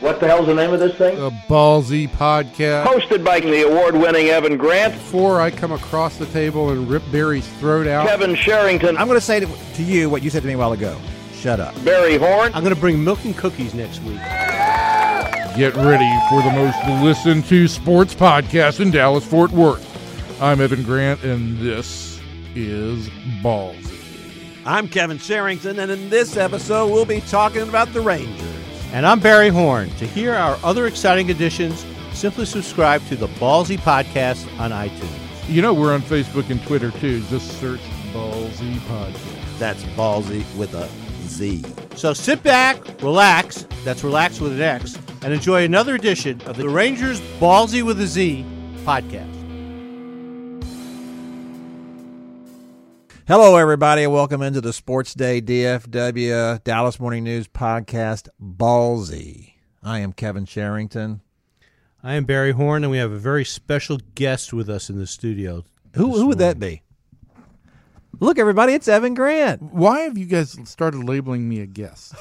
What the hell's the name of this thing? The Ballsy Podcast. Hosted by the award-winning Evan Grant. Before I come across the table and rip Barry's throat out. Kevin Sherrington. I'm going to say to you what you said to me a while ago. Shut up. Barry Horn. I'm going to bring milk and cookies next week. Get ready for the most listened-to sports podcast in Dallas-Fort Worth. I'm Evan Grant, and this is Ballsy. I'm Kevin Sherrington, and in this episode, we'll be talking about the Rangers. And I'm Barry Horn. To hear our other exciting editions, simply subscribe to the Ballsy Podcast on iTunes. You know we're on Facebook and Twitter, too. Just search Ballsy Podcast. That's Ballsy with a Z. So sit back, relax, that's relax with an X, and enjoy another edition of the Rangers Ballsy with a Z podcast. Hello, everybody, and welcome into the Sports Day DFW Dallas Morning News Podcast, Ballsy. I am Kevin Sherrington. I am Barry Horn, and we have a very special guest with us in the studio. Who would that be? Look, everybody, it's Evan Grant. Why have you guys started labeling me a guest?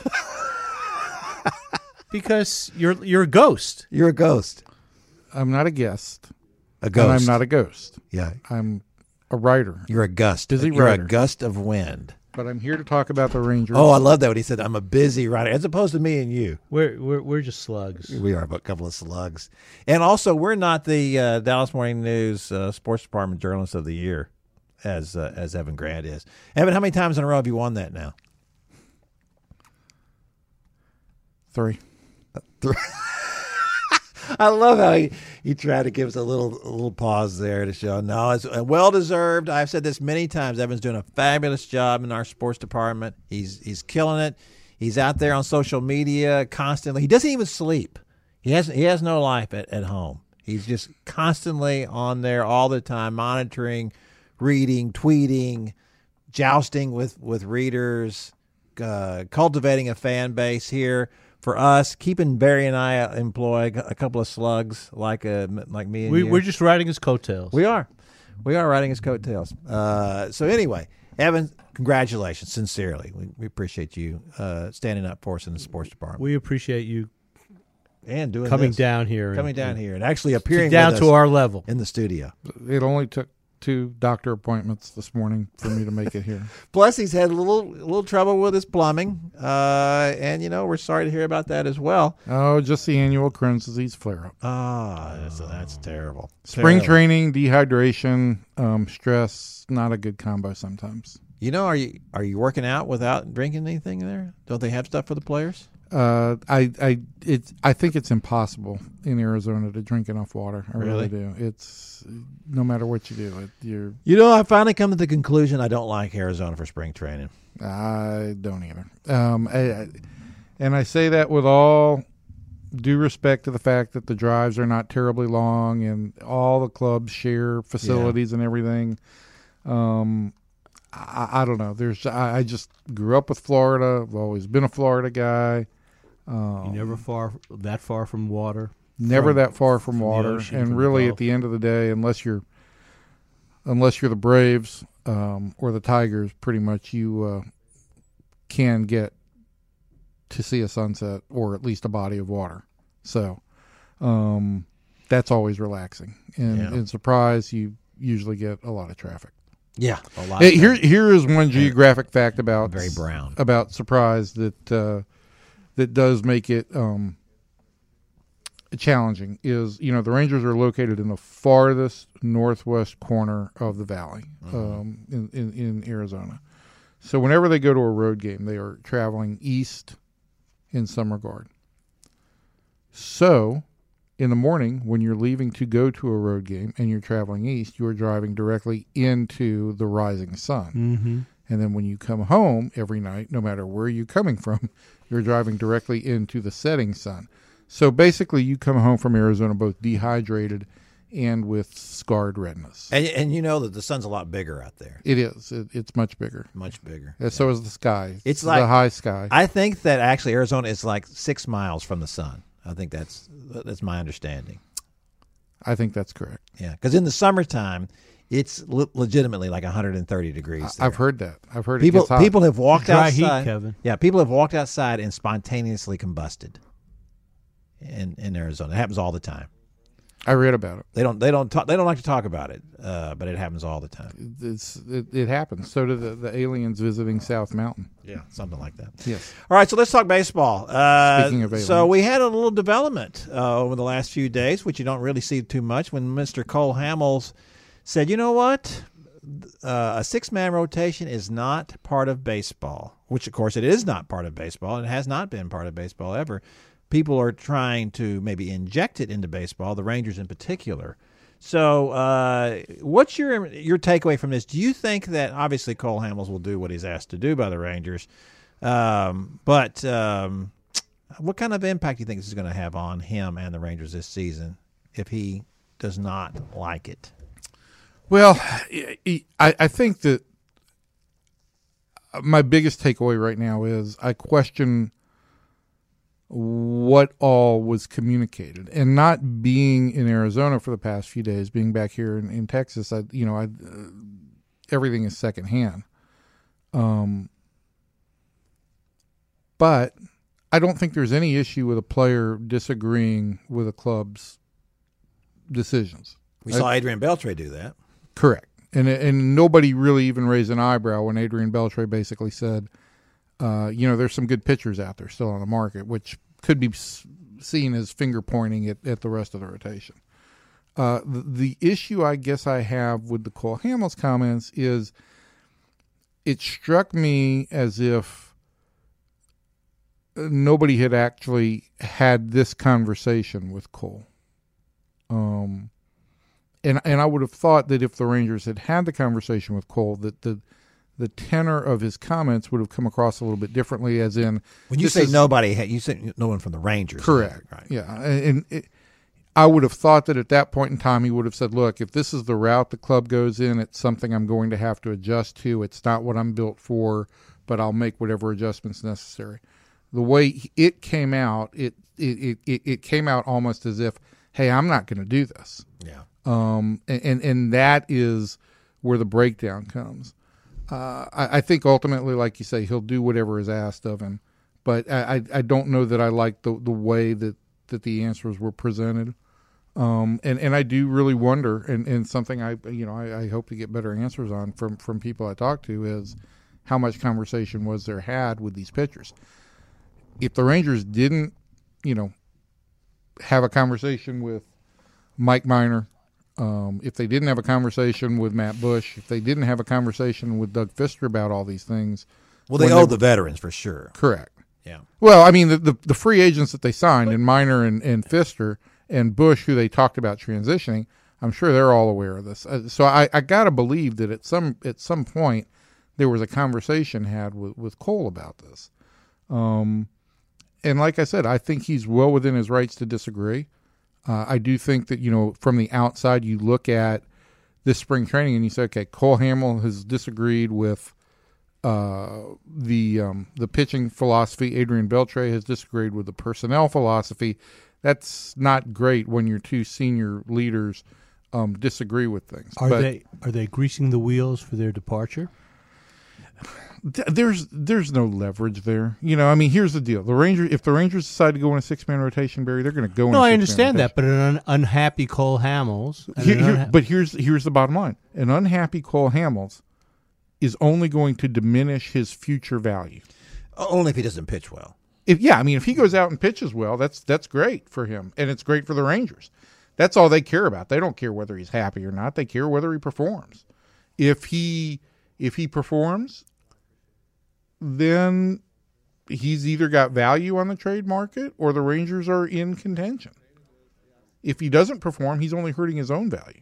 Because you're a ghost. You're a ghost. I'm not a guest. A ghost. And I'm not a ghost. Yeah. I'm a writer. You're a gust. Busy writer. You're a gust of wind. But I'm here to talk about the Rangers. Oh, I love that what he said. I'm a busy writer, as opposed to me and you. We're just slugs. We are a couple of slugs. And also, we're not the Dallas Morning News Sports Department Journalist of the Year, as Evan Grant is. Evan, how many times in a row have you won that now? Three. I love how he tried to give us a little pause there to show. No, it's well-deserved. I've said this many times. Evan's doing a fabulous job in our sports department. He's killing it. He's out there on social media constantly. He doesn't even sleep. He has no life at home. He's just constantly on there all the time, monitoring, reading, tweeting, jousting with readers, cultivating a fan base here. For us, keeping Barry and I employed, a couple of slugs like me and you. We're just riding his coattails. We are riding his coattails. So anyway, Evan, congratulations, sincerely. We appreciate you standing up for us in the sports department. We appreciate you and doing coming down here and actually appearing down with us to our level in the studio. It only took 2 doctor appointments this morning for me to make it here. Plus, he's had a little trouble with his plumbing, and we're sorry to hear about that as well. Oh, just the annual Crohn's disease flare-up. That's terrible. Spring training, dehydration, stress, not a good combo sometimes. Are you working out without drinking anything there? Don't they have stuff for the players? I think it's impossible in Arizona to drink enough water. I really do. It's no matter what you do. I finally come to the conclusion I don't like Arizona for spring training. I don't either. And I say that with all due respect to the fact that the drives are not terribly long and all the clubs share facilities and everything. I don't know. I just grew up with Florida. I've always been a Florida guy. You're never that far from water. Never that far from water. And really, at the end of the day, unless you're the Braves or the Tigers, pretty much you can get to see a sunset or at least a body of water. So that's always relaxing. And surprise, you usually get a lot of traffic. Yeah, a lot. Here is one geographic fact about very brown about Surprise that does make it challenging. Is the Rangers are located in the farthest northwest corner of the valley in Arizona. So whenever they go to a road game, they are traveling east in some regard. So in the morning, when you're leaving to go to a road game and you're traveling east, you're driving directly into the rising sun. Mm-hmm. And then when you come home every night, no matter where you're coming from, you're driving directly into the setting sun. So basically, you come home from Arizona both dehydrated and with scarred retinas. And you know that the sun's a lot bigger out there. It is. It's much bigger. Much bigger. And so is the sky. It's like the high sky. I think that actually Arizona is like 6 miles from the sun. I think that's my understanding. I think that's correct. Yeah, because in the summertime, it's legitimately like 130 degrees. There. I've heard that. I've heard people. It gets hot. People have walked outside. Dry heat, Kevin. Yeah, people have walked outside and spontaneously combusted. in Arizona. It happens all the time. I read about it. They don't like to talk about it, but it happens all the time. It happens. So do the aliens visiting South Mountain. Yeah, something like that. Yes. All right, so let's talk baseball. Speaking of aliens. So we had a little development over the last few days, which you don't really see too much, when Mr. Cole Hamels said, you know what? A six-man rotation is not part of baseball, which, of course, it is not part of baseball. It has not been part of baseball ever. People are trying to maybe inject it into baseball, the Rangers in particular. So what's your takeaway from this? Do you think that obviously Cole Hamels will do what he's asked to do by the Rangers, but what kind of impact do you think this is going to have on him and the Rangers this season if he does not like it? Well, I think that my biggest takeaway right now is I question what all was communicated, and not being in Arizona for the past few days, being back here in Texas, I everything is secondhand. But I don't think there's any issue with a player disagreeing with a club's decisions. We saw Adrian Beltre do that. Correct. And nobody really even raised an eyebrow when Adrian Beltre basically said, there's some good pitchers out there still on the market, which could be seen as finger pointing at the rest of the rotation. The issue I guess I have with the Cole Hamels comments is it struck me as if nobody had actually had this conversation with Cole. And I would have thought that if the Rangers had had the conversation with Cole, that the tenor of his comments would have come across a little bit differently, as in... When you say nobody, you say no one from the Rangers. Correct. Right. Yeah. And I would have thought that at that point in time, he would have said, look, if this is the route the club goes in, it's something I'm going to have to adjust to. It's not what I'm built for, but I'll make whatever adjustments necessary. The way it came out, it came out almost as if, hey, I'm not going to do this. Yeah. And that is where the breakdown comes. I think ultimately, like you say, he'll do whatever is asked of him. But I don't know that I like the way that the answers were presented. And I do really wonder, and something I hope to get better answers on from people I talk to, is how much conversation was there had with these pitchers. If the Rangers didn't, have a conversation with Mike Minor, if they didn't have a conversation with Matt Bush, if they didn't have a conversation with Doug Fister about all these things. Well, they owe the veterans for sure. Correct. Yeah. Well, I mean, the free agents that they signed, and Minor and Fister and Bush, who they talked about transitioning, I'm sure they're all aware of this. So I got to believe that at some point there was a conversation had with Cole about this. And like I said, I think he's well within his rights to disagree. I do think that, from the outside, you look at this spring training and you say, okay, Cole Hamels has disagreed with the pitching philosophy. Adrian Beltre has disagreed with the personnel philosophy. That's not great when your two senior leaders disagree with things. Are they greasing the wheels for their departure? There's no leverage there. Here's the deal. If the Rangers decide to go in a six-man rotation, Barry, they're going to go in a six-man rotation. No, I understand that, but an unhappy Cole Hamels... But here's the bottom line. An unhappy Cole Hamels is only going to diminish his future value. Only if he doesn't pitch well. If he goes out and pitches well, that's great for him, and it's great for the Rangers. That's all they care about. They don't care whether he's happy or not. They care whether he performs. If he performs... then he's either got value on the trade market or the Rangers are in contention. If he doesn't perform, he's only hurting his own value.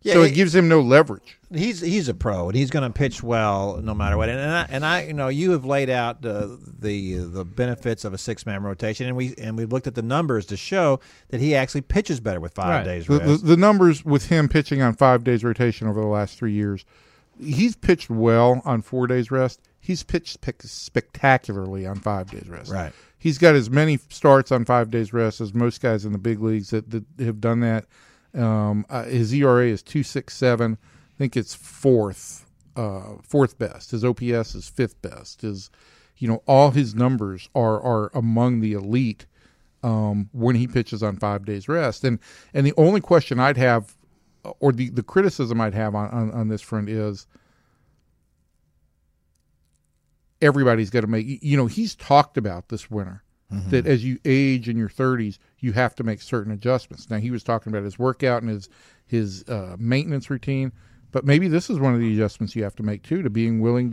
Yeah, so it gives him no leverage. He's a pro, and he's going to pitch well no matter what. And I you have laid out the benefits of a six-man rotation, and we looked at the numbers to show that he actually pitches better with 5 days rest. The numbers with him pitching on 5 days rotation over the last 3 years, he's pitched well on 4 days rest. He's pitched spectacularly on 5 days rest. Right. He's got as many starts on 5 days rest as most guys in the big leagues that have done that. His ERA is 2.67. I think it's fourth best. His OPS is fifth best. His all his numbers are among the elite when he pitches on 5 days rest. And the only question I'd have, or the criticism I'd have on this front is, everybody's got to make, you know, he's talked about this winter, mm-hmm. that as you age in your 30s, you have to make certain adjustments. Now, he was talking about his workout and his maintenance routine, but maybe this is one of the adjustments you have to make too, to being willing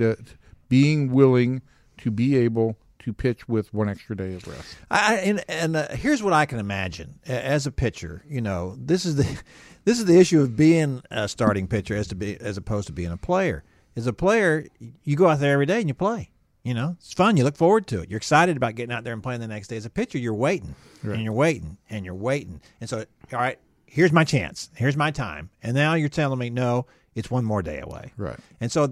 to be able to pitch with one extra day of rest. And here's what I can imagine as a pitcher. You know, this is the issue of being a starting pitcher as opposed to being a player. As a player, you go out there every day and you play. You know, it's fun. You look forward to it. You're excited about getting out there and playing the next day. As a pitcher, you're waiting, right. And you're waiting, and you're waiting. And so, all right, here's my chance. Here's my time. And now you're telling me, no, it's one more day away. Right. And so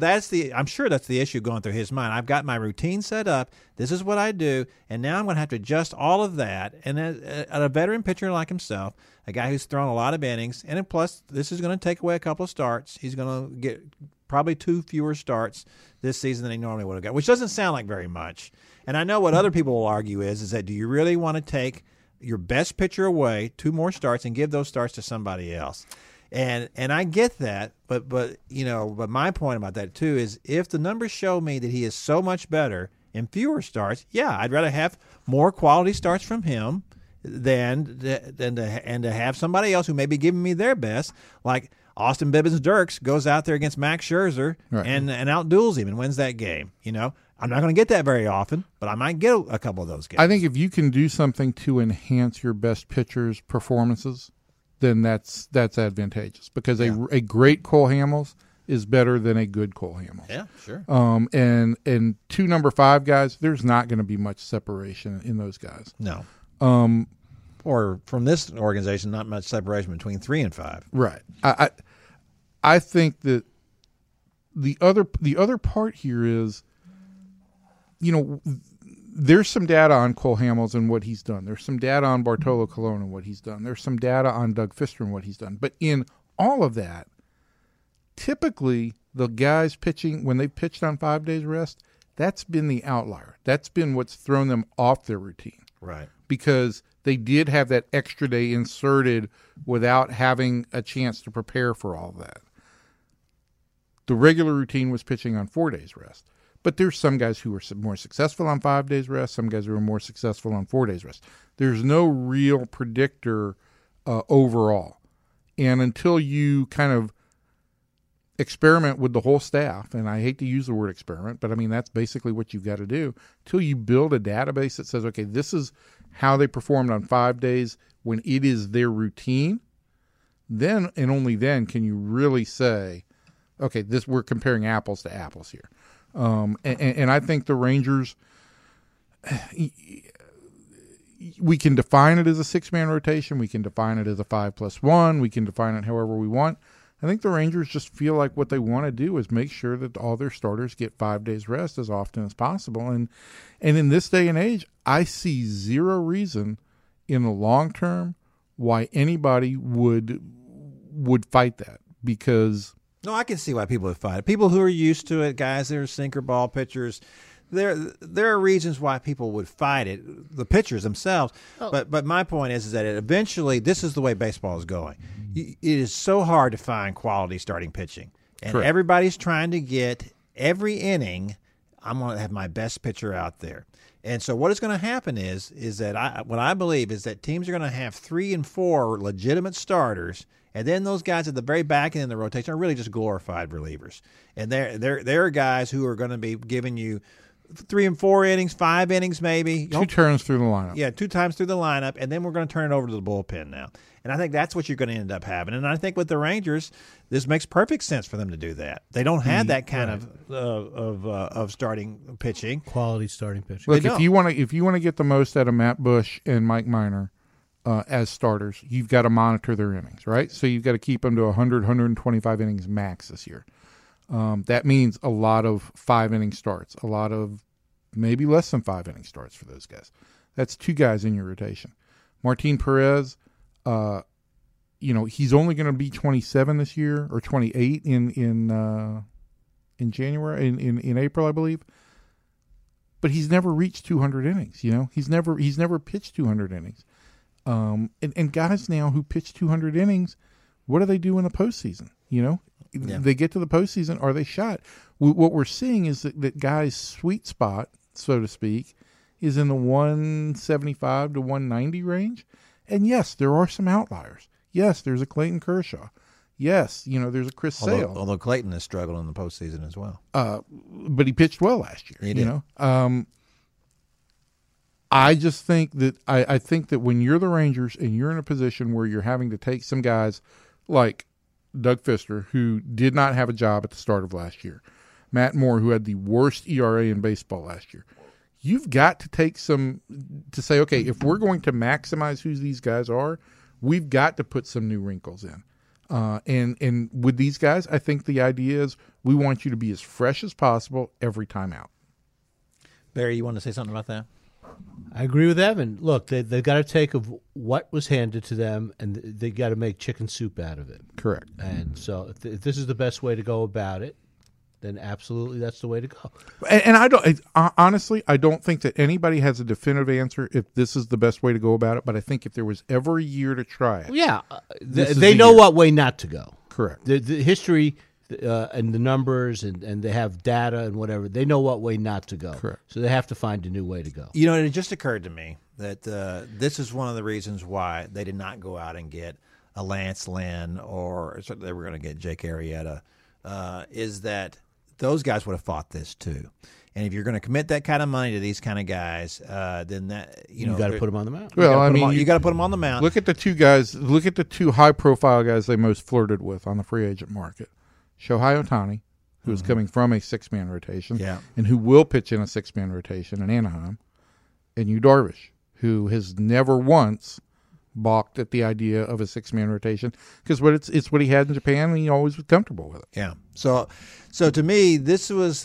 I'm sure that's the issue going through his mind. I've got my routine set up. This is what I do. And now I'm going to have to adjust all of that. And as a veteran pitcher like himself, a guy who's thrown a lot of innings, and plus this is going to take away a couple of starts. He's going to get probably two fewer starts this season than he normally would have got, which doesn't sound like very much. And I know what other people will argue is that, do you really want to take your best pitcher away, two more starts, and give those starts to somebody else? And I get that, but my point about that too is, if the numbers show me that he is so much better in fewer starts, yeah, I'd rather have more quality starts from him than to have somebody else who may be giving me their best, like Austin Bibens-Dirkks goes out there against Max Scherzer, right. and outduels him and wins that game. You know, I'm not going to get that very often, but I might get a couple of those games. I think if you can do something to enhance your best pitcher's performances, then that's advantageous, because a great Cole Hamels is better than a good Cole Hamels. Yeah, sure. And two number five guys, there's not going to be much separation in those guys. No. Or from this organization, not much separation between 3 and 5. Right. I think that the other part here is, you know, there's some data on Cole Hamels and what he's done. There's some data on Bartolo Colon and what he's done. There's some data on Doug Fister and what he's done. But in all of that, typically the guys pitching, when they've pitched on 5 days rest, that's been the outlier. That's been what's thrown them off their routine. Right. Because they did have that extra day inserted without having a chance to prepare for all that. The regular routine was pitching on 4 days rest, but there's some guys who are more successful on 5 days rest, some guys who are more successful on 4 days rest. There's no real predictor overall. And until you kind of experiment with the whole staff, and I hate to use the word experiment, but I mean, that's basically what you've got to do, until you build a database that says, okay, this is how they performed on 5 days when it is their routine, then and only then can you really say, okay, this, we're comparing apples to apples here. And I think the Rangers, we can define it as a six-man rotation. We can define it as a 5+1. We can define it however we want. I think the Rangers just feel like what they want to do is make sure that all their starters get 5 days rest as often as possible. And in this day and age, I see zero reason in the long term why anybody would fight that, because... No, I can see why people would fight it. People who are used to it, guys that are sinker ball pitchers, there are reasons why people would fight it, the pitchers themselves. Oh. But my point is that eventually this is the way baseball is going. It is so hard to find quality starting pitching. And correct. Everybody's trying to get every inning, I'm going to have my best pitcher out there. And so what is going to happen is that what I believe is that teams are going to have 3 and 4 legitimate starters, and then those guys at the very back end of the rotation are really just glorified relievers. And they're guys who are going to be giving you 3 and 4 innings, 5 innings maybe. Two turns through the lineup. Yeah, 2 times through the lineup, and then we're going to turn it over to the bullpen now. And I think that's what you're going to end up having. And I think with the Rangers, this makes perfect sense for them to do that. They don't have that kind of starting pitching, quality starting pitching. Look, if you want to get the most out of Matt Bush and Mike Minor as starters, you've got to monitor their innings, right? So you've got to keep them to 100, 125 innings max this year. That means a lot of 5-inning starts, a lot of maybe less than 5-inning starts for those guys. That's 2 guys in your rotation. Martin Perez, you know, he's only going to be 27 this year, or 28 in April, I believe. but he's never reached 200 innings. You know, he's never pitched 200 innings. And guys now who pitch 200 innings, what do they do in the postseason? You know, they get to the postseason. Are they shot? What we're seeing is that guys' sweet spot, so to speak, is in the 175 to 190 range. And yes, there are some outliers. Yes, there's a Clayton Kershaw. Yes, you know, there's a Chris Sale. Although Clayton has struggled in the postseason as well. But he pitched well last year. He did. You know? I just think that I think that when you're the Rangers and you're in a position where you're having to take some guys like Doug Fister, who did not have a job at the start of last year, Matt Moore, who had the worst ERA in baseball last year, you've got to take some to say, okay, if we're going to maximize who these guys are, we've got to put some new wrinkles in. And with these guys, I think the idea is we want you to be as fresh as possible every time out. Barry, you want to say something about that? I agree with Evan. Look, they've got to take of what was handed to them, and they got to make chicken soup out of it. Correct. And so if this is the best way to go about it, then absolutely that's the way to go. And I honestly don't think that anybody has a definitive answer if this is the best way to go about it, but I think if there was ever a year to try it. Yeah, they know what way not to go. Correct. The history and the numbers and they have data and whatever, they know what way not to go. Correct. So they have to find a new way to go. You know, and it just occurred to me that this is one of the reasons why they did not go out and get a Lance Lynn or they were going to get Jake Arrieta, is that those guys would have fought this too. And if you're going to commit that kind of money to these kind of guys, then that you got to put them on the mound. Well, I mean, you got to put them on the mound. Look at the two guys. Look at the two high-profile guys they most flirted with on the free agent market: Shohei Ohtani, who is coming from a six-man rotation, and who will pitch in a six-man rotation in Anaheim, and Yu Darvish, who has never once balked at the idea of a six-man rotation because it's what he had in Japan, and he always was comfortable with it. Yeah. So to me, this is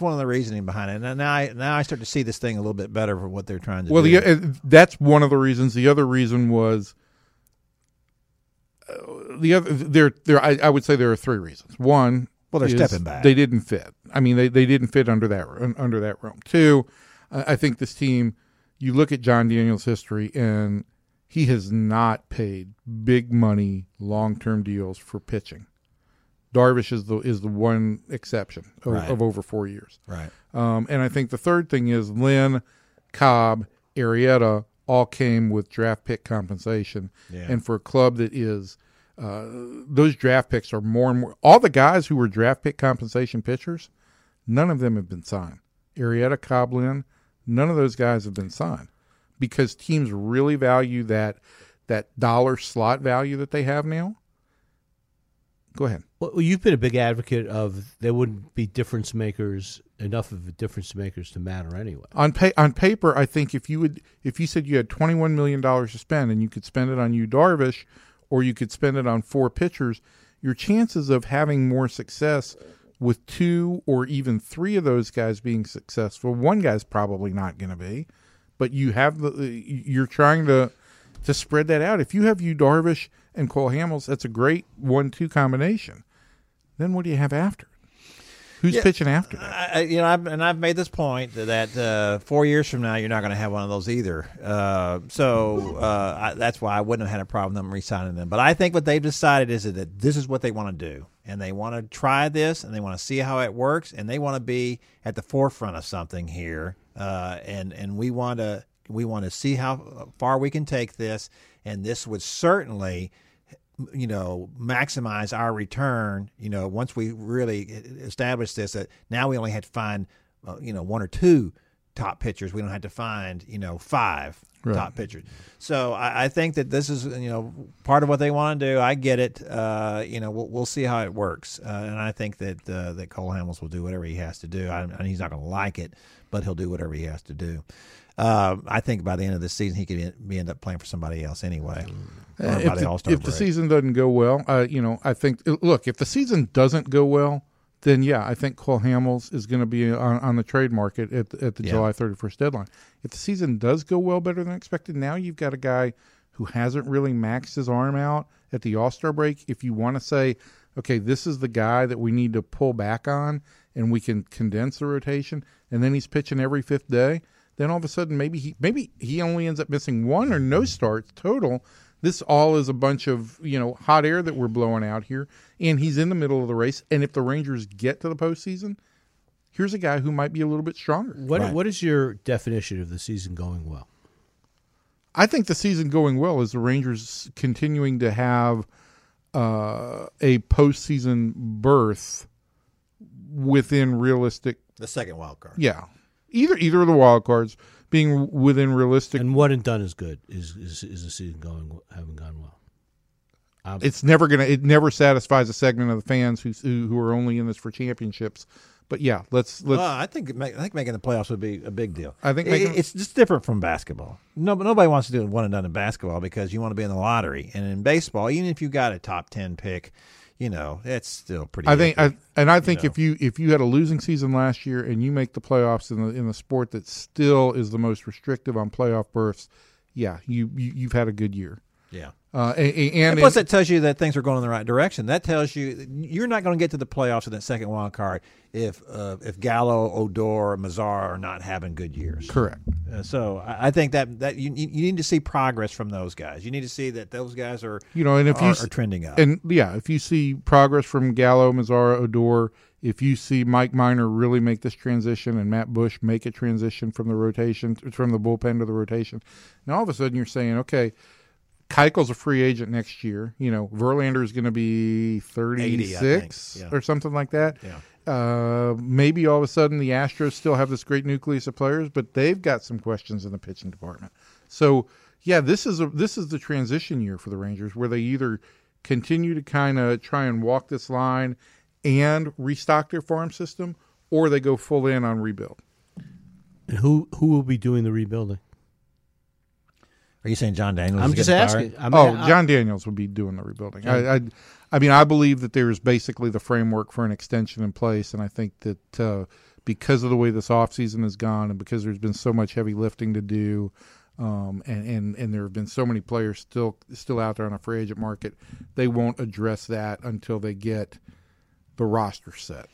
one of the reasoning behind it. And now I start to see this thing a little bit better for what they're trying to do. That's one of the reasons. The other reason was I would say there are three reasons. One, they're stepping back. They didn't fit. I mean, they didn't fit under that room. Two, I think this team. You look at John Daniels' history and he has not paid big money, long-term deals for pitching. Darvish is the one exception of over 4 years. Right. And I think the third thing is Lynn, Cobb, Arrieta all came with draft pick compensation. Yeah. And for a club that is those draft picks are more and more. All the guys who were draft pick compensation pitchers, none of them have been signed. Arrieta, Cobb, Lynn, none of those guys have been signed. Because teams really value that dollar slot value that they have now. Go ahead. Well, you've been a big advocate of there wouldn't be difference makers, enough of a difference makers to matter anyway. On paper, I think if you said you had $21 million to spend and you could spend it on Yu Darvish or you could spend it on four pitchers, your chances of having more success with two or even three of those guys being successful, one guy's probably not going to be. But you have you're trying to spread that out. If you have Yu Darvish and Cole Hamels, that's a great 1-2 combination. Then what do you have after? Who's pitching after that? I've made this point that 4 years from now, you're not going to have one of those either. So that's why I wouldn't have had a problem with them re-signing them. But I think what they've decided is that this is what they want to do. And they want to try this, and they want to see how it works, and they want to be at the forefront of something here. And we want to see how far we can take this, and this would certainly, you know, maximize our return. You know, once we really establish this, that now we only had to find, one or two top pitchers. We don't have to find, five top pitchers. So I think that this is, part of what they want to do. I get it. We'll see how it works. And I think that that Cole Hamels will do whatever he has to do. And he's not going to like it, but he'll do whatever he has to do. I think by the end of the season, he could end up playing for somebody else anyway. If the season doesn't go well, I think, look, if the season doesn't go well, then, yeah, I think Cole Hamels is going to be on the trade market at the July 31st deadline. If the season does go well better than expected, now you've got a guy who hasn't really maxed his arm out at the All-Star break. If you want to say, okay, this is the guy that we need to pull back on and we can condense the rotation, and then he's pitching every fifth day, then all of a sudden maybe he only ends up missing one or no starts total. This all is a bunch of, hot air that we're blowing out here, and he's in the middle of the race. And if the Rangers get to the postseason, here's a guy who might be a little bit stronger. What is your definition of the season going well? I think the season going well is the Rangers continuing to have a postseason berth within realistic. The second wild card. Yeah. Either of the wild cards being within realistic. And one and done is good. Is the season having gone well? It's never gonna. It never satisfies a segment of the fans who are only in this for championships. But yeah, let's. I think making the playoffs would be a big deal. I think it's just different from basketball. No, but nobody wants to do one and done in basketball because you want to be in the lottery. And in baseball, even if you got a top 10 pick, that's still pretty. I think if you had a losing season last year and you make the playoffs in the sport that still is the most restrictive on playoff berths, yeah, you've had a good year. Yeah. And plus, that tells you that things are going in the right direction. That tells you you're not going to get to the playoffs with that second wild card if Gallo, Odor, and Mazara are not having good years. Correct. So I think that you need to see progress from those guys. You need to see that those guys are trending up. And yeah, if you see progress from Gallo, Mazara, Odor, if you see Mike Minor really make this transition and Matt Bush make a transition from the rotation from the bullpen to the rotation, now all of a sudden you're saying, okay. Keuchel's a free agent next year. Verlander is going to be 36 80, yeah, or something like that. Yeah. Maybe all of a sudden the Astros still have this great nucleus of players, but they've got some questions in the pitching department. So, yeah, this is the transition year for the Rangers where they either continue to kind of try and walk this line and restock their farm system, or they go full in on rebuild. And who will be doing the rebuilding? Are you saying John Daniels? I'm just asking. John Daniels would be doing the rebuilding. I believe that there is basically the framework for an extension in place, and I think that because of the way this offseason has gone and because there's been so much heavy lifting to do and there have been so many players still out there on a free agent market, they won't address that until they get the roster set.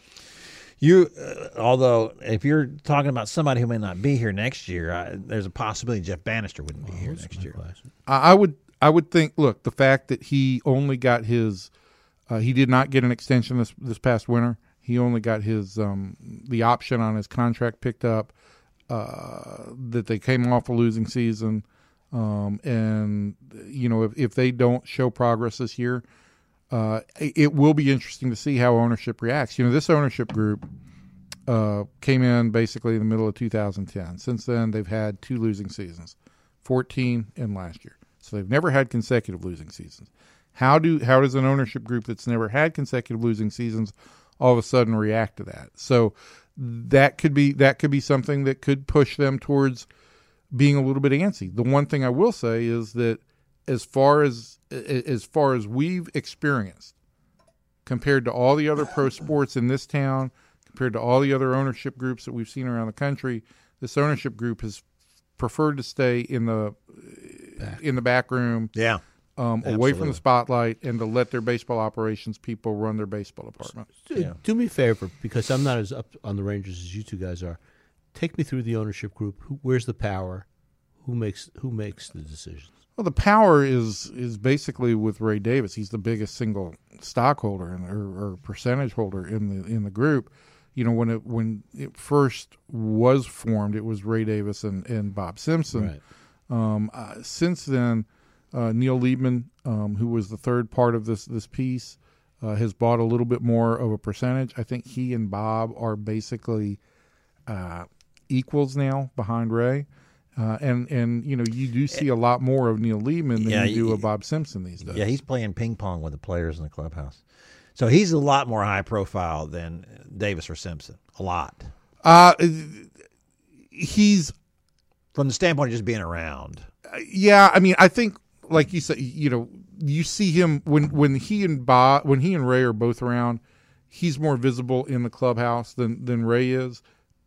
Although, if you're talking about somebody who may not be here next year, there's a possibility Jeff Bannister wouldn't be here next year. I would think. Look, the fact that he only got his, he did not get an extension this past winter. He only got his the option on his contract picked up. That they came off a losing season, and if they don't show progress this year. It will be interesting to see how ownership reacts. This ownership group came in basically in the middle of 2010. Since then, they've had two losing seasons, 14 and last year. So they've never had consecutive losing seasons. How does an ownership group that's never had consecutive losing seasons all of a sudden react to that? So that could be something that could push them towards being a little bit antsy. The one thing I will say is that as far as we've experienced, compared to all the other pro sports in this town, compared to all the other ownership groups that we've seen around the country, this ownership group has preferred to stay in the back room, yeah, away from the spotlight, and to let their baseball operations people run their baseball department. Do me a favor, because I'm not as up on the Rangers as you two guys are. Take me through the ownership group. Where's the power? Who makes the decisions? Well, the power is basically with Ray Davis. He's the biggest single stockholder or percentage holder in the group. When it first was formed, it was Ray Davis and Bob Simpson. Right. Since then, Neil Leibman, who was the third part of this piece, has bought a little bit more of a percentage. I think he and Bob are basically equals now behind Ray. And you do see a lot more of Neil Leibman than you do of Bob Simpson these days. Yeah, he's playing ping pong with the players in the clubhouse. So he's a lot more high profile than Davis or Simpson, a lot. He's... From the standpoint of just being around. Yeah, I mean, I think, like you said, you see him when he and Ray are both around, he's more visible in the clubhouse than Ray is.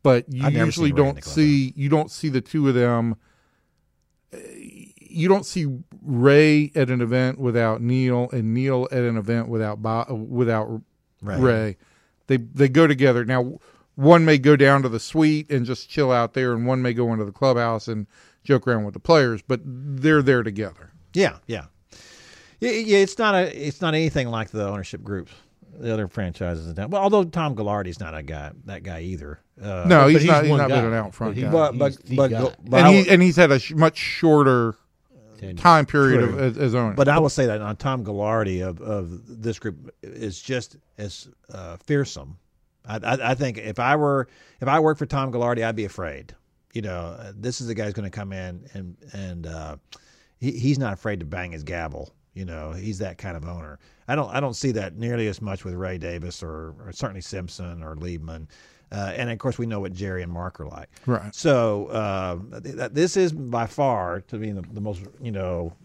But you usually don't see the two of them. You don't see Ray at an event without Neil, and Neil at an event without Ray. They go together. Now, one may go down to the suite and just chill out there, and one may go into the clubhouse and joke around with the players, but they're there together. Yeah. It's not anything like the ownership groups, the other franchises in town. Well, although Tom Gaglardi's not that guy either. No, he's not been an out front guy. But he's had a much shorter time period as owner. But I will say that on Tom Gaglardi of this group is just as fearsome. I think if I worked for Tom Gaglardi, I'd be afraid. You know, this is the guy who's going to come in and he's not afraid to bang his gavel. You know, he's that kind of owner. I don't see that nearly as much with Ray Davis or certainly Simpson or Leibman. And of course, we know what Jerry and Mark are like. Right. So this is by far to be the most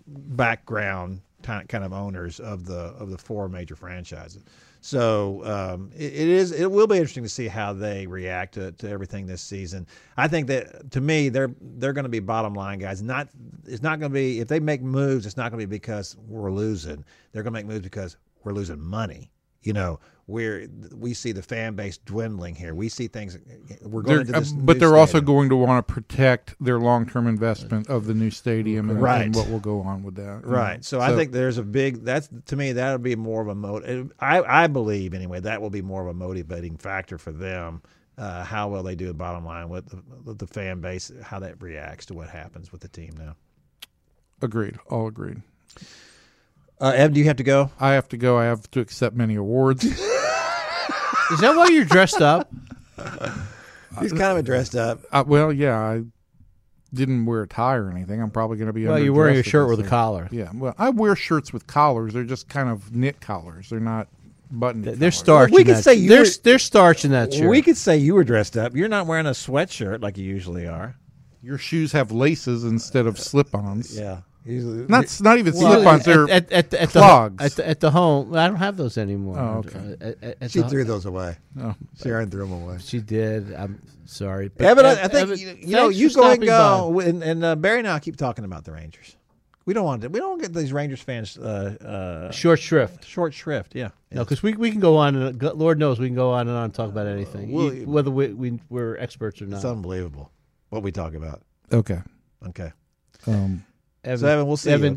background kind of owners of the four major franchises. So it will be interesting to see how they react to everything this season. I think that to me they're going to be bottom line guys. It's not going to be if they make moves. It's not going to be because we're losing. They're going to make moves because we're losing money. You know, we see the fan base dwindling here. We see things. We're going to this, but they're stadium. Also going to want to protect their long-term investment of the new stadium and, right. and what will go on with that. Right. So I think there's a big. That's to me that'll be more of a motive. I believe anyway that will be more of a motivating factor for them. How well they do at bottom line with the fan base, how that reacts to what happens with the team now. Agreed. All agreed. Evan, do you have to go? I have to go. I have to accept many awards. Is that why you're dressed up? He's kind of dressed up. Well, yeah, I didn't wear a tie or anything. I'm probably going to be. Well, you're wearing a shirt with a collar. Yeah. Well, I wear shirts with collars. They're just kind of knit collars. They're not buttoned. They're starched. Well, we could say they're starched in that shirt. We could say you were dressed up. You're not wearing a sweatshirt like you usually are. Your shoes have laces instead of slip-ons. Yeah. Not even slip-ons. They're clogs. At the home, I don't have those anymore. Oh, okay. She threw those away. Oh, Sharon threw them away. She did. I'm sorry. But Evan, I think Evan, you go and go, and Barry and I keep talking about the Rangers. We don't get these Rangers fans short shrift. Short shrift, yeah. No, because we can go on and Lord knows we can go on and on and talk about anything, whether we're experts or not. It's unbelievable what we talk about. Okay. Evan, we'll see. Evan,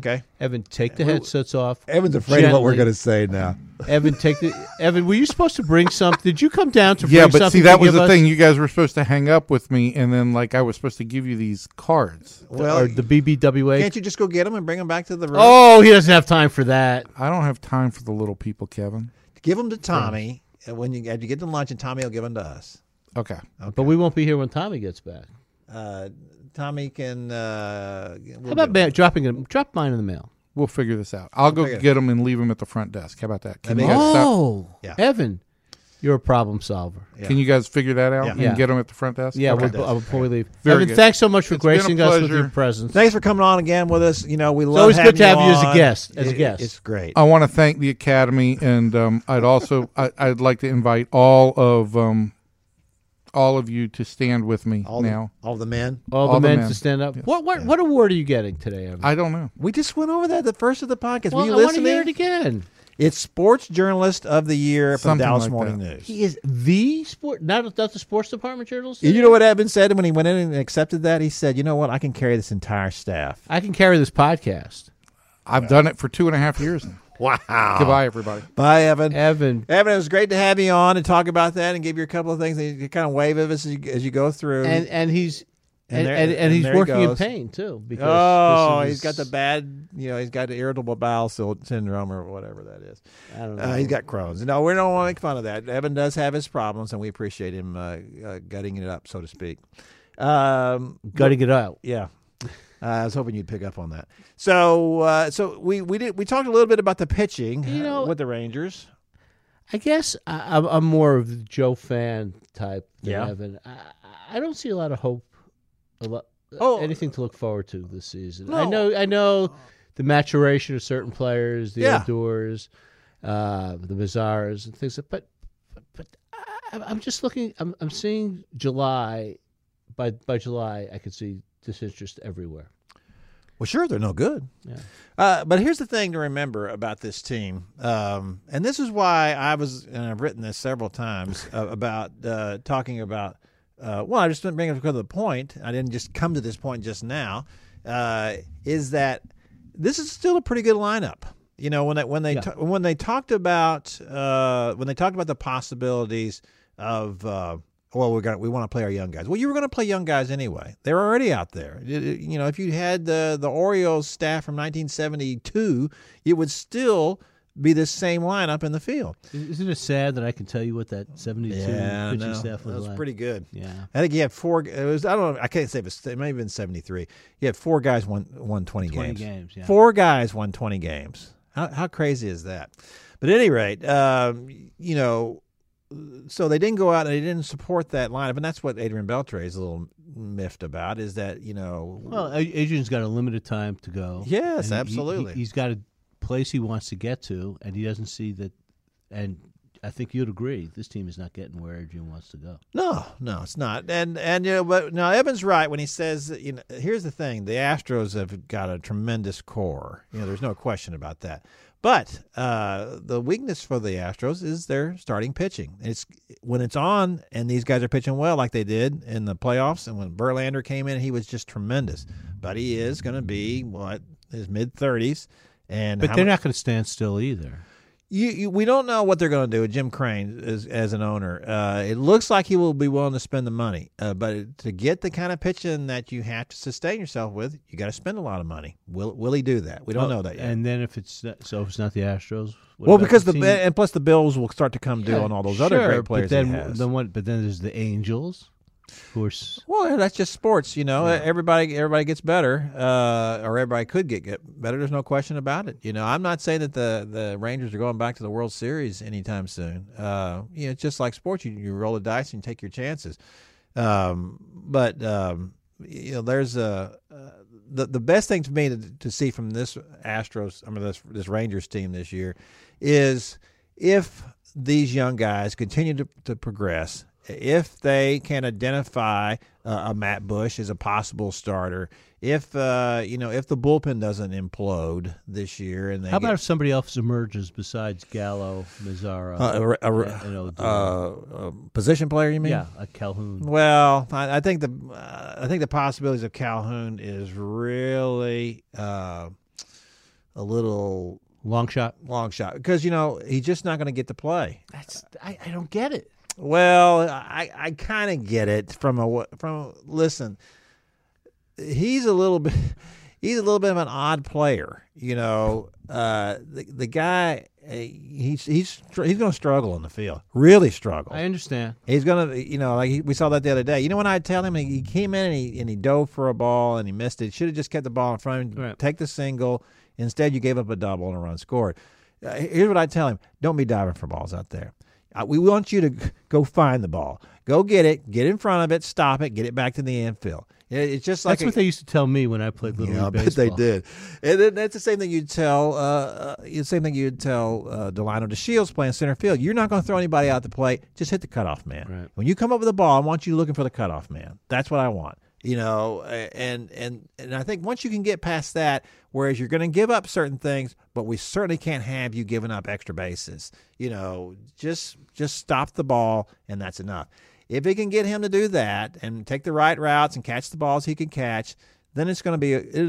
take the headsets off. Evan's afraid of what we're going to say now. Evan, were you supposed to bring something? Did you come down to bring something? Yeah, but see, that was the thing. You guys were supposed to hang up with me, and then I was supposed to give you these cards. Well, or the BBWA. Can't you just go get them and bring them back to the room? Oh, he doesn't have time for that. I don't have time for the little people, Kevin. Give them to Tommy, and when you get to lunch, and Tommy will give them to us. Okay. But we won't be here when Tommy gets back. Tommy can. How about drop mine in the mail? We'll figure this out. I'll go get them and leave them at the front desk. How about that? Can you guys stop? Evan, you're a problem solver. Yeah. Can you guys figure that out and get them at the front desk? Yeah, before we leave. Evan, thanks so much for gracing us with your presence. Thanks for coming on again with us. You know, we love. It's always good to have you as a guest. It's great. I want to thank the Academy, and I'd like to invite all of you to stand with me now. All the men to stand up. Yes. What award are you getting today, Evan? I don't know. We just went over that the first of the podcast. Well, I want to hear it again. It's Sports Journalist of the Year from the Dallas Morning News. He is the sport, not the sports department journalist. You know what Evan said when he went in and accepted that? He said, you know what? I can carry this entire staff. I can carry this podcast. I've done it for 2.5 years now. Wow. Goodbye, everybody. Bye, Evan. Evan, it was great to have you on and talk about that and give you a couple of things. And you kind of wave at us as you go through. And he's working in pain, too. Because he's got the bad, he's got the irritable bowel syndrome or whatever that is. I don't know. He's got Crohn's. No, we don't want to make fun of that. Evan does have his problems, and we appreciate him gutting it up, so to speak. Gutting it out. Yeah. I was hoping you'd pick up on that. So, we talked a little bit about the pitching, with the Rangers. I guess I'm more of the Joe fan type than Evan. I don't see a lot of hope, anything to look forward to this season. No. I know the maturation of certain players, the Odors, the Mazaras, and things. But I'm just looking. I'm seeing July. By July, I could see disinterest everywhere. Well, sure, they're no good. Yeah. But here's the thing to remember about this team, and this is why I was, and I've written this several times, about talking about, well, I just didn't bring it to the point. I didn't just come to this point just now, is that this is still a pretty good lineup. You know, when they talked about the possibilities of well, we want to play our young guys. Well, you were going to play young guys anyway. They're already out there. You know, if you had the Orioles staff from 1972, it would still be the same lineup in the field. Isn't it sad that I can tell you what that 72 pitching staff was like? That was pretty good. Yeah, I think you had four. It was, I don't know. I can't say it may have been 73. You had four guys won 20 games. Yeah. Four guys won 20 games. How crazy is that? But at any rate, you know, so they didn't go out and they didn't support that lineup, and that's what Adrian Beltre is a little miffed about, is that, you know... Well, Adrian's got a limited time to go. Yes, absolutely. He's got a place he wants to get to, and he doesn't see that... and. I think you'd agree. This team is not getting where Adrian wants to go. No, it's not. And you know, but now Evan's right when he says, you know, here's the thing: the Astros have got a tremendous core. You know, there's no question about that. But the weakness for the Astros is their starting pitching. It's when it's on, and these guys are pitching well, like they did in the playoffs. And when Verlander came in, he was just tremendous. But he is going to be what, his mid-30s, and but they're not going to stand still either. We don't know what they're going to do with Jim Crane as an owner. It looks like he will be willing to spend the money. But to get the kind of pitching that you have to sustain yourself with, you got to spend a lot of money. Will he do that? We don't know that yet. And then if it's not the Astros? Well, because plus the Bills will start to come due on all those other great players. But then there's the Angels. Of course. Well, that's just sports, you know. Yeah. Everybody gets better, or everybody could get better. There's no question about it. You know, I'm not saying that the Rangers are going back to the World Series anytime soon. You know, just like sports, you roll the dice and you take your chances. But you know, there's the best thing to me to see from this Astros, I mean this Rangers team this year, is if these young guys continue to progress. If they can identify a Matt Bush as a possible starter, if the bullpen doesn't implode this year, and how about if somebody else emerges besides Gallo, Mazara, and Odor? A position player, you mean? Yeah, a Calhoun. Well, I think the possibilities of Calhoun is really a little long shot because, you know, he's just not going to get to play. I don't get it. Well, I kind of get it from listen. He's a little bit of an odd player, you know. The guy he's going to struggle in the field, really struggle. I understand. He's going to, you know, we saw that the other day. You know, when I tell him he came in and he dove for a ball and he missed it. Should have just kept the ball in front of him, take the single. Instead, you gave up a double and a run scored. Here's what I tell him: don't be diving for balls out there. We want you to go find the ball. Go get it. Get in front of it. Stop it. Get it back to the infield. It's just like what they used to tell me when I played little league baseball. But they did. And that's the same thing you'd tell. Delino DeShields playing center field. You're not going to throw anybody out the plate. Just hit the cutoff man. Right. When you come up with the ball, I want you looking for the cutoff man. That's what I want. You know, and I think once you can get past that, whereas you're going to give up certain things, but we certainly can't have you giving up extra bases. You know, just stop the ball, and that's enough. If it can get him to do that and take the right routes and catch the balls he can catch, then it'll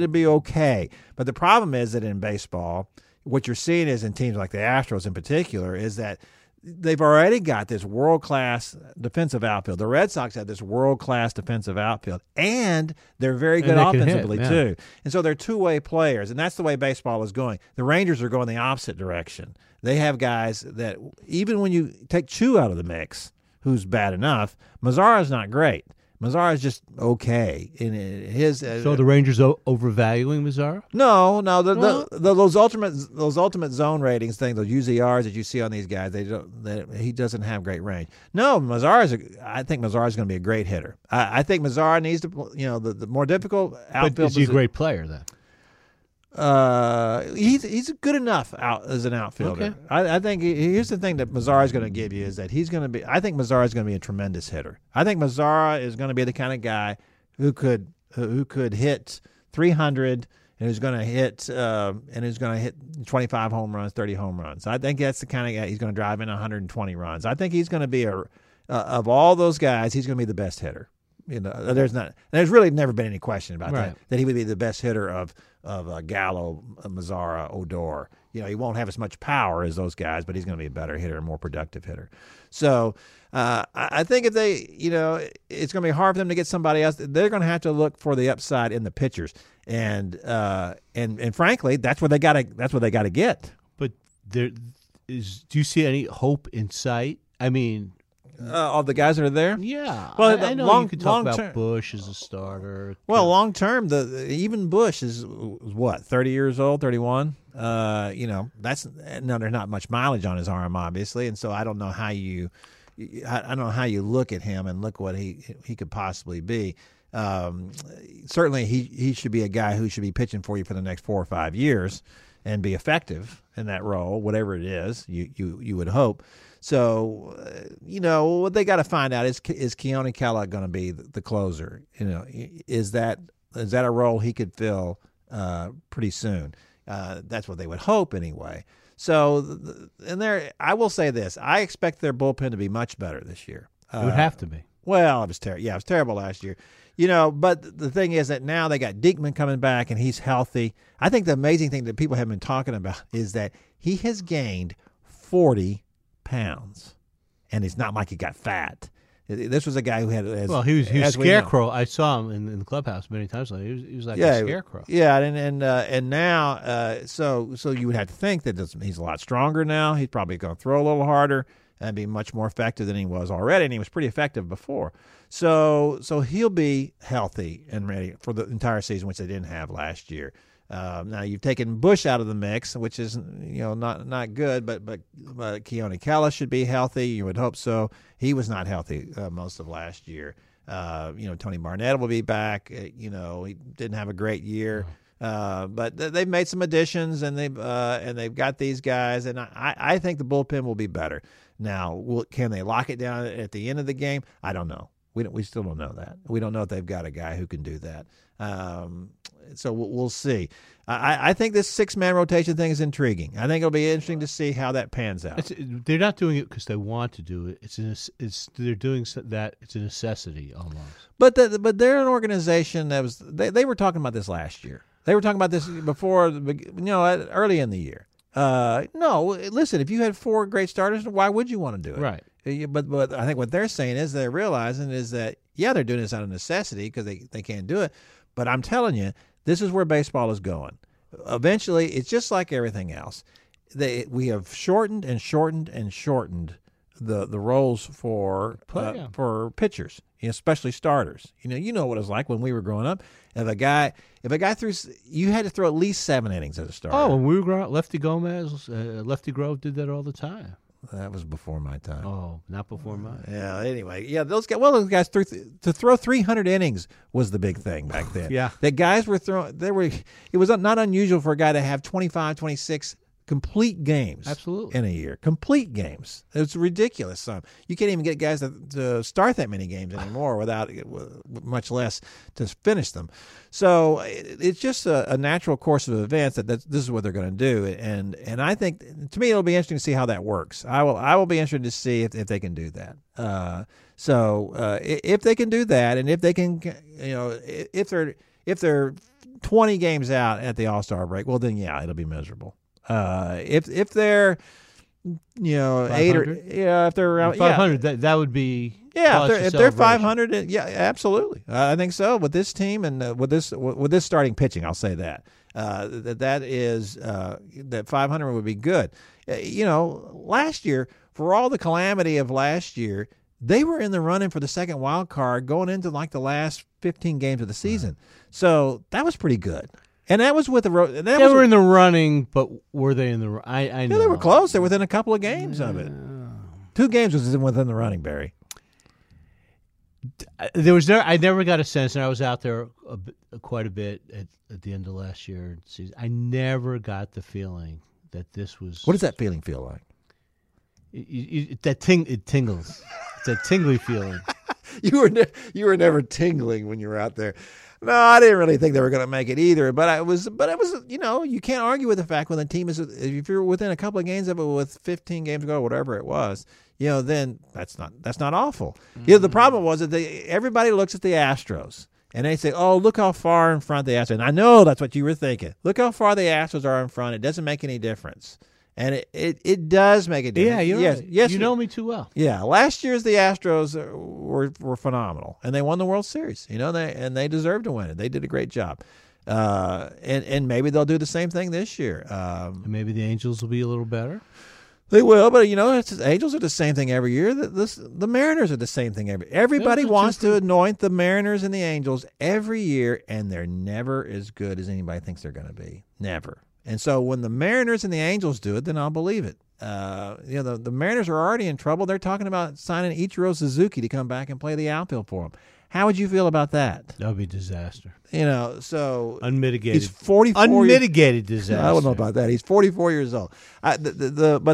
be okay. But the problem is that in baseball, what you're seeing is in teams like the Astros in particular is that they've already got this world-class defensive outfield. The Red Sox have this world-class defensive outfield, and they're very good offensively too. And so they're two-way players, and that's the way baseball is going. The Rangers are going the opposite direction. They have guys that even when you take Chu out of the mix, who's bad enough, Mazara's not great. Mazara's just okay. So the Rangers overvaluing Mazara? No. Those ultimate zone ratings things, those UZRs that you see on these guys, he doesn't have great range. No, I think Mazara's going to be a great hitter. I think Mazara needs to, you know, the more difficult outfield. But is he a great player then? He's good enough out as an outfielder. Okay. I think here's the thing that Mazara is going to give you is that he's going to be. I think Mazara is going to be a tremendous hitter. I think Mazara is going to be the kind of guy who could hit .300 who's going to hit 25 home runs, 30 home runs. I think that's the kind of guy. He's going to drive in 120 runs. I think he's going to be of all those guys, he's going to be the best hitter. You know, there's really never been any question about that he would be the best hitter of Gallo, Mazara, Odor. You know, he won't have as much power as those guys, but he's going to be a better hitter, a more productive hitter. So I think if they, you know, it's going to be hard for them to get somebody else. They're going to have to look for the upside in the pitchers, and frankly, that's what they got to get. But do you see any hope in sight? I mean. All the guys that are there? Yeah. Well, I know you could talk about Bush as a starter. Well, long term, even Bush is, what, 30 years old, 31? You know, there's not much mileage on his arm, obviously, and so I don't know how you look at him and look what he could possibly be. Certainly, he should be a guy who should be pitching for you for the next 4 or 5 years and be effective in that role, whatever it is, you would hope. So, you know, what they got to find out is Keone Kelas going to be the closer? You know, is that a role he could fill pretty soon? That's what they would hope anyway. So, I will say this: I expect their bullpen to be much better this year. It would have to be. Well, it was terrible last year. You know, but the thing is that now they got Diekman coming back and he's healthy. I think the amazing thing that people have been talking about is that he has gained 40 pounds, and it's not like he got fat. This was a guy who had. He was scarecrow. I saw him in the clubhouse many times. He was like a scarecrow. Yeah, and now, so you would have to think that he's a lot stronger now. He's probably going to throw a little harder and be much more effective than he was already, and he was pretty effective before. So he'll be healthy and ready for the entire season, which they didn't have last year. Now you've taken Bush out of the mix, which is, you know, not good, but Keone Kelas should be healthy. You would hope so. He was not healthy most of last year. You know, Tony Barnett will be back. You know, he didn't have a great year, but they've made some additions and they've got these guys, and I think the bullpen will be better. Now, can they lock it down at the end of the game? I don't know. We still don't know that. We don't know if they've got a guy who can do that. So we'll see. I think this 6-man rotation thing is intriguing. I think it'll be interesting to see how that pans out. They're not doing it because they want to do it. They're doing that. It's a necessity almost. But they're an organization that was. They were talking about this last year. They were talking about this before. You know, early in the year. No, listen. If you had 4 great starters, why would you want to do it? Right. But I think what they're saying is they're realizing is that, yeah, they're doing this out of necessity because they can't do it. But I'm telling you, this is where baseball is going. Eventually, it's just like everything else. We have shortened and shortened and shortened the roles for pitchers, especially starters. You know what it was like when we were growing up. If a guy threw, you had to throw at least 7 innings as a starter. Oh, when we were growing up, Lefty Gomez, Lefty Grove did that all the time. That was before my time. Oh, not before mine. Yeah. Anyway, yeah. Those guys threw to throw 300 innings was the big thing back then. Yeah. That guys were throwing. It was not unusual for a guy to have 25, 26 complete games. Absolutely. In a year, complete games. It's ridiculous. You can't even get guys to start that many games anymore, without much less to finish them. So it's just a natural course of events that this is what they're going to do, and I think, to me, it'll be interesting to see how that works. I will be interested to see if they can do that. So if they can do that, and if they can, you know, if they're 20 games out at the All-Star break, well, then yeah, it'll be miserable. If they're, you know, 800? If they're around 500, yeah. that would be. Yeah, if they're 500, yeah, absolutely. I think so. With this team and with this starting pitching, I'll say that that 500 would be good. You know, last year, for all the calamity of last year, they were in the running for the second wild card going into like the last 15 games of the season. Mm-hmm. So that was pretty good. And that was with the road. They were in the running, but were they in the? I know. Yeah, they were close. They were within a couple of games of it. 2 games was within the running, Barry. I never got a sense, and I was out there quite a bit at the end of last year season. I never got the feeling that this was. What does that feeling feel like? It tingles. It's a tingly feeling. You were never tingling when you were out there. No, I didn't really think they were going to make it either. But it was, you know, you can't argue with the fact when the team is, if you're within a couple of games of it with 15 games ago, or whatever it was, you know, then that's not awful. Mm-hmm. You know, the problem was that everybody looks at the Astros and they say, oh, look how far in front the Astros. And I know that's what you were thinking. Look how far the Astros are in front. It doesn't make any difference. And it does make a difference. Yeah, you're right. Yes, you know me too well. Yeah, last year's the Astros were phenomenal, and they won the World Series. You know, they deserved to win it. They did a great job, and maybe they'll do the same thing this year. And maybe the Angels will be a little better. They will, but you know, Angels are the same thing every year. The Mariners are the same thing every. Everybody wants to anoint the Mariners and the Angels every year, and they're never as good as anybody thinks they're going to be. Never. And so when the Mariners and the Angels do it, then I'll believe it. You know, the Mariners are already in trouble. They're talking about signing Ichiro Suzuki to come back and play the outfield for them. How would you feel about that? That would be a disaster. You know, so unmitigated. He's 44. Unmitigated disaster. I don't know about that. He's 44 years old. But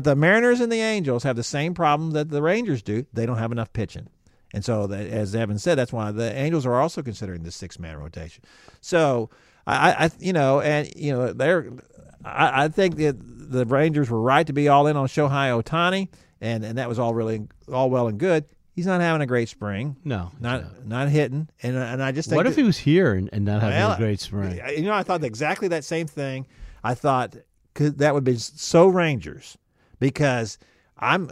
the Mariners and the Angels have the same problem that the Rangers do. They don't have enough pitching. And so, as Evan said, that's why the Angels are also considering the 6-man rotation. So I think that the Rangers were right to be all in on Shohei Ohtani, and that was all really all well and good. He's not having a great spring. No, not hitting. And I just think, what if he was here and not having a great spring? You know, I thought exactly that same thing. I thought that would be so Rangers, because I'm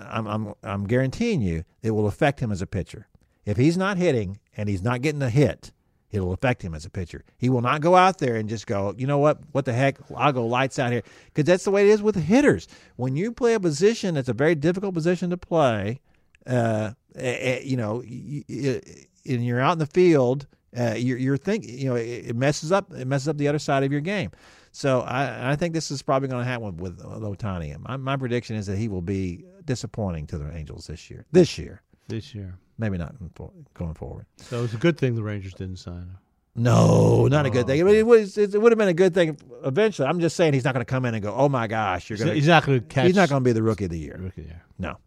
guaranteeing you it will affect him as a pitcher. If he's not hitting and he's not getting a hit, it'll affect him as a pitcher. He will not go out there and just go, you know what the heck, I'll go lights out here. Because that's the way it is with hitters. When you play a position that's a very difficult position to play, you know, and you're out in the field, you're thinking, you know, it messes up the other side of your game. So I think this is probably going to happen with Ohtani. My prediction is that he will be disappointing to the Angels this year. Maybe not going forward. So it's a good thing the Rangers didn't sign him. No, not a good thing. It would have been a good thing eventually. I'm just saying he's not going to come in and go, oh, my gosh. He's not going to catch. He's not going to be the rookie of the year. No.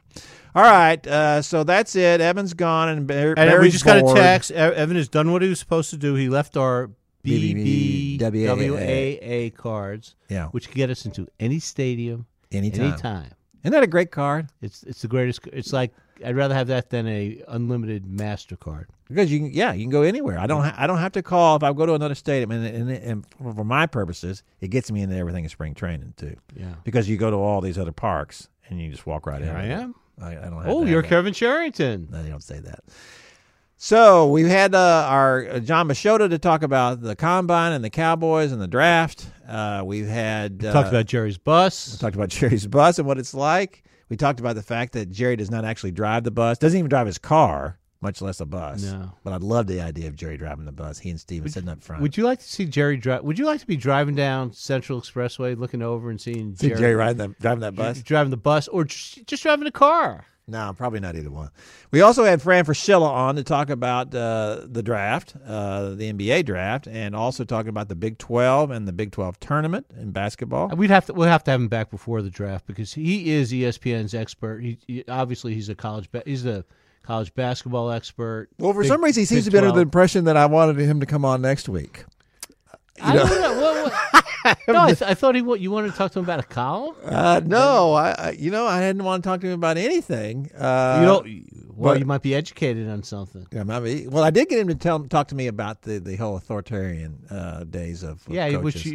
All right, so that's it. Evan's gone. And we just got a text. Evan has done what he was supposed to do. He left our BBWAA cards, which can get us into any stadium, anytime. Isn't that a great card? It's the greatest. It's like, I'd rather have that than a unlimited MasterCard. Because you can go anywhere. I don't have to call if I go to another stadium. And for my purposes, it gets me into everything in spring training too. Yeah. Because you go to all these other parks and you just walk right in. You're Kevin Sherrington. No, they don't say that. So we had our John Machota to talk about the Combine and the Cowboys and the draft. We talked about Jerry's bus. We talked about Jerry's bus and what it's like. We talked about the fact that Jerry does not actually drive the bus, doesn't even drive his car, much less a bus. No. But I love the idea of Jerry driving the bus, he and Steven sitting up front. Would you like to see Jerry drive? Would you like to be driving down Central Expressway, looking over and seeing Jerry driving that bus? Driving the bus or just driving the car? No, probably not either one. We also had Fran Fraschilla on to talk about the draft, the NBA draft, and also talking about the Big 12 and the Big 12 tournament in basketball. We'll have to have him back before the draft because he is ESPN's expert. Obviously, he's a college basketball expert. Well, for some reason, he seems to be under the impression that I wanted him to come on next week. I don't know. No, I thought you wanted to talk to him about a column? I didn't want to talk to him about anything. You might be educated on something. Yeah, maybe. Well, I did get him to talk to me about the whole authoritarian days of coaches.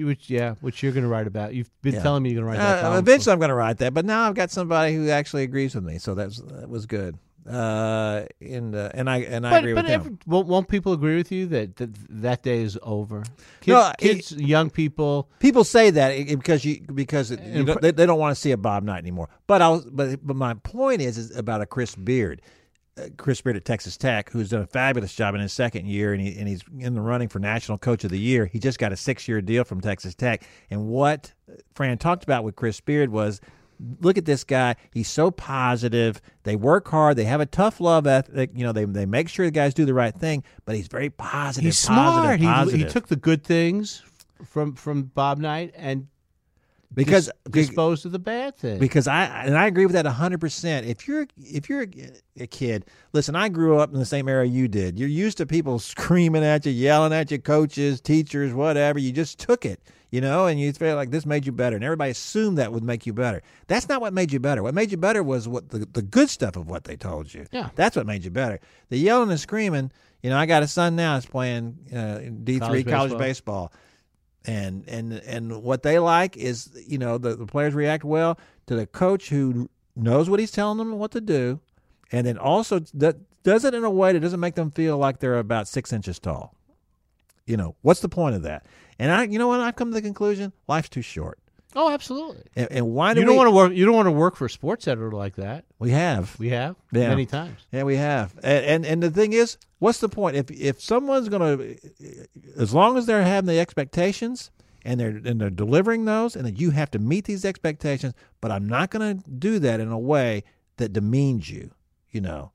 Which you're going to write about. You've been telling me you're going to write that column. Eventually I'm going to write that, but now I've got somebody who actually agrees with me, so that was good. I agree with him. Won't people agree with you that day is over? Young people. People say that because they don't want to see a Bob Knight anymore. But my point is about a Chris Beard. Chris Beard at Texas Tech, who's done a fabulous job in his second year, and he's in the running for National Coach of the Year. He just got a 6-year deal from Texas Tech. And what Fran talked about with Chris Beard was, look at this guy. He's so positive. They work hard. They have a tough love ethic. You know, they make sure the guys do the right thing. But he's very positive. He's smart. Positive. He took the good things from Bob Knight and because disposed of the bad thing. Because I agree with that 100%. If you're a kid, listen, I grew up in the same era you did. You're used to people screaming at you, yelling at you, coaches, teachers, whatever. You just took it, you know, and you feel like this made you better, and everybody assumed that would make you better. That's not what made you better. What made you better was what the good stuff of what they told you. Yeah, that's what made you better. The yelling and screaming. You know, I got a son now that's playing D3 college baseball. And what they like is, you know, the players react well to the coach who knows what he's telling them and what to do, and then also does it in a way that doesn't make them feel like they're about 6 inches tall. You know, what's the point of that? And you know what? I've come to the conclusion: life's too short. Oh, absolutely. And why do you don't want to work? You don't want to work for a sports editor like that. We have many times. Yeah, we have. And the thing is, what's the point? If someone's going to, as long as they're having the expectations and they're delivering those, and that you have to meet these expectations, but I'm not going to do that in a way that demeans you. You know,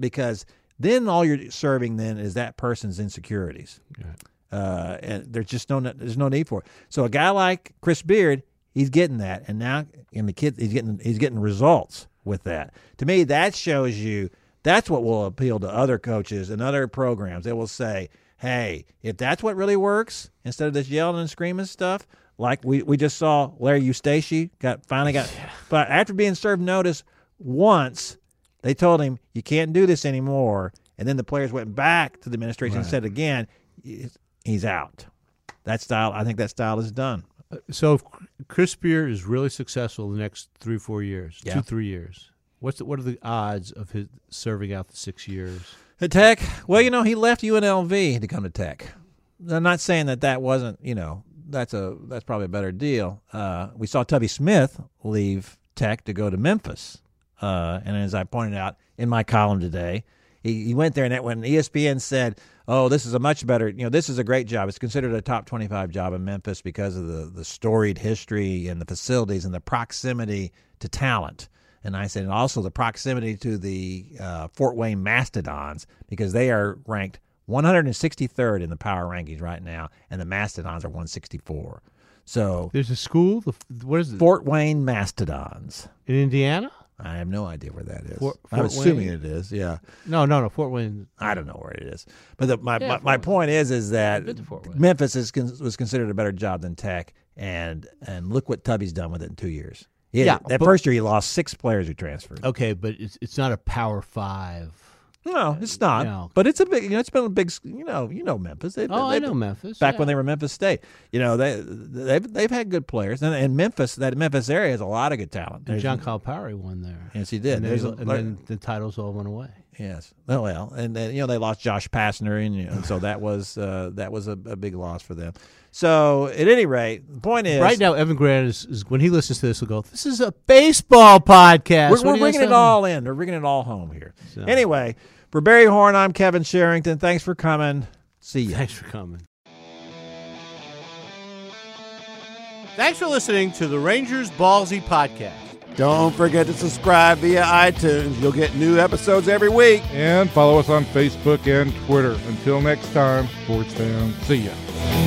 because then all you're serving then is that person's insecurities. Yeah. And there's no need for it. So a guy like Chris Beard, he's getting that, and now in the kids, he's getting results with that. To me, that shows you that's what will appeal to other coaches and other programs. They will say, "Hey, if that's what really works, instead of this yelling and screaming stuff, like we just saw Larry Eustace finally got, but after being served notice once, they told him you can't do this anymore, and then the players went back to the administration and said again." He's out. That style, I think that style is done. So if Chris Beard is really successful the next 3-4 years, 2-3 years, what are the odds of his serving out the 6 years? At Tech? Well, you know, he left UNLV to come to Tech. I'm not saying that wasn't, you know, that's probably a better deal. We saw Tubby Smith leave Tech to go to Memphis. And as I pointed out in my column today, he went there, and when ESPN said, "Oh, this is a much better, you know, this is a great job. It's considered a top 25 job in Memphis because of the storied history and the facilities and the proximity to talent." And I said, and also the proximity to the Fort Wayne Mastodons, because they are ranked 163rd in the power rankings right now, and the Mastodons are 164. So there's a school. What is it? Fort Wayne Mastodons in Indiana. I have no idea where that is. I'm assuming it is, yeah. No, Fort Wayne. I don't know where it is. But my point is that Memphis was considered a better job than Tech, and look what Tubby's done with it in 2 years. That first year he lost 6 players who transferred. Okay, but it's not a Power 5. No, it's not. No. But it's a big. You know, it's been a big. You know Memphis. I know Memphis. Back when they were Memphis State, you know they've had good players, and Memphis, that Memphis area has a lot of good talent. And John Calipari won there. Yes, he did. And then the titles all went away. Yes. Well, and then, you know, they lost Josh Pastner, and so that was a big loss for them. So at any rate, the point is, right now Evan Grant is when he listens to this, he'll go, "This is a baseball podcast. We're bringing it all in. We're bringing it all home here." So. Anyway, for Barry Horn, I'm Kevin Sherrington. Thanks for coming. See you. Thanks for coming. Thanks for listening to the Rangers Ballsy Podcast. Don't forget to subscribe via iTunes. You'll get new episodes every week. And follow us on Facebook and Twitter. Until next time, sports fans, see ya.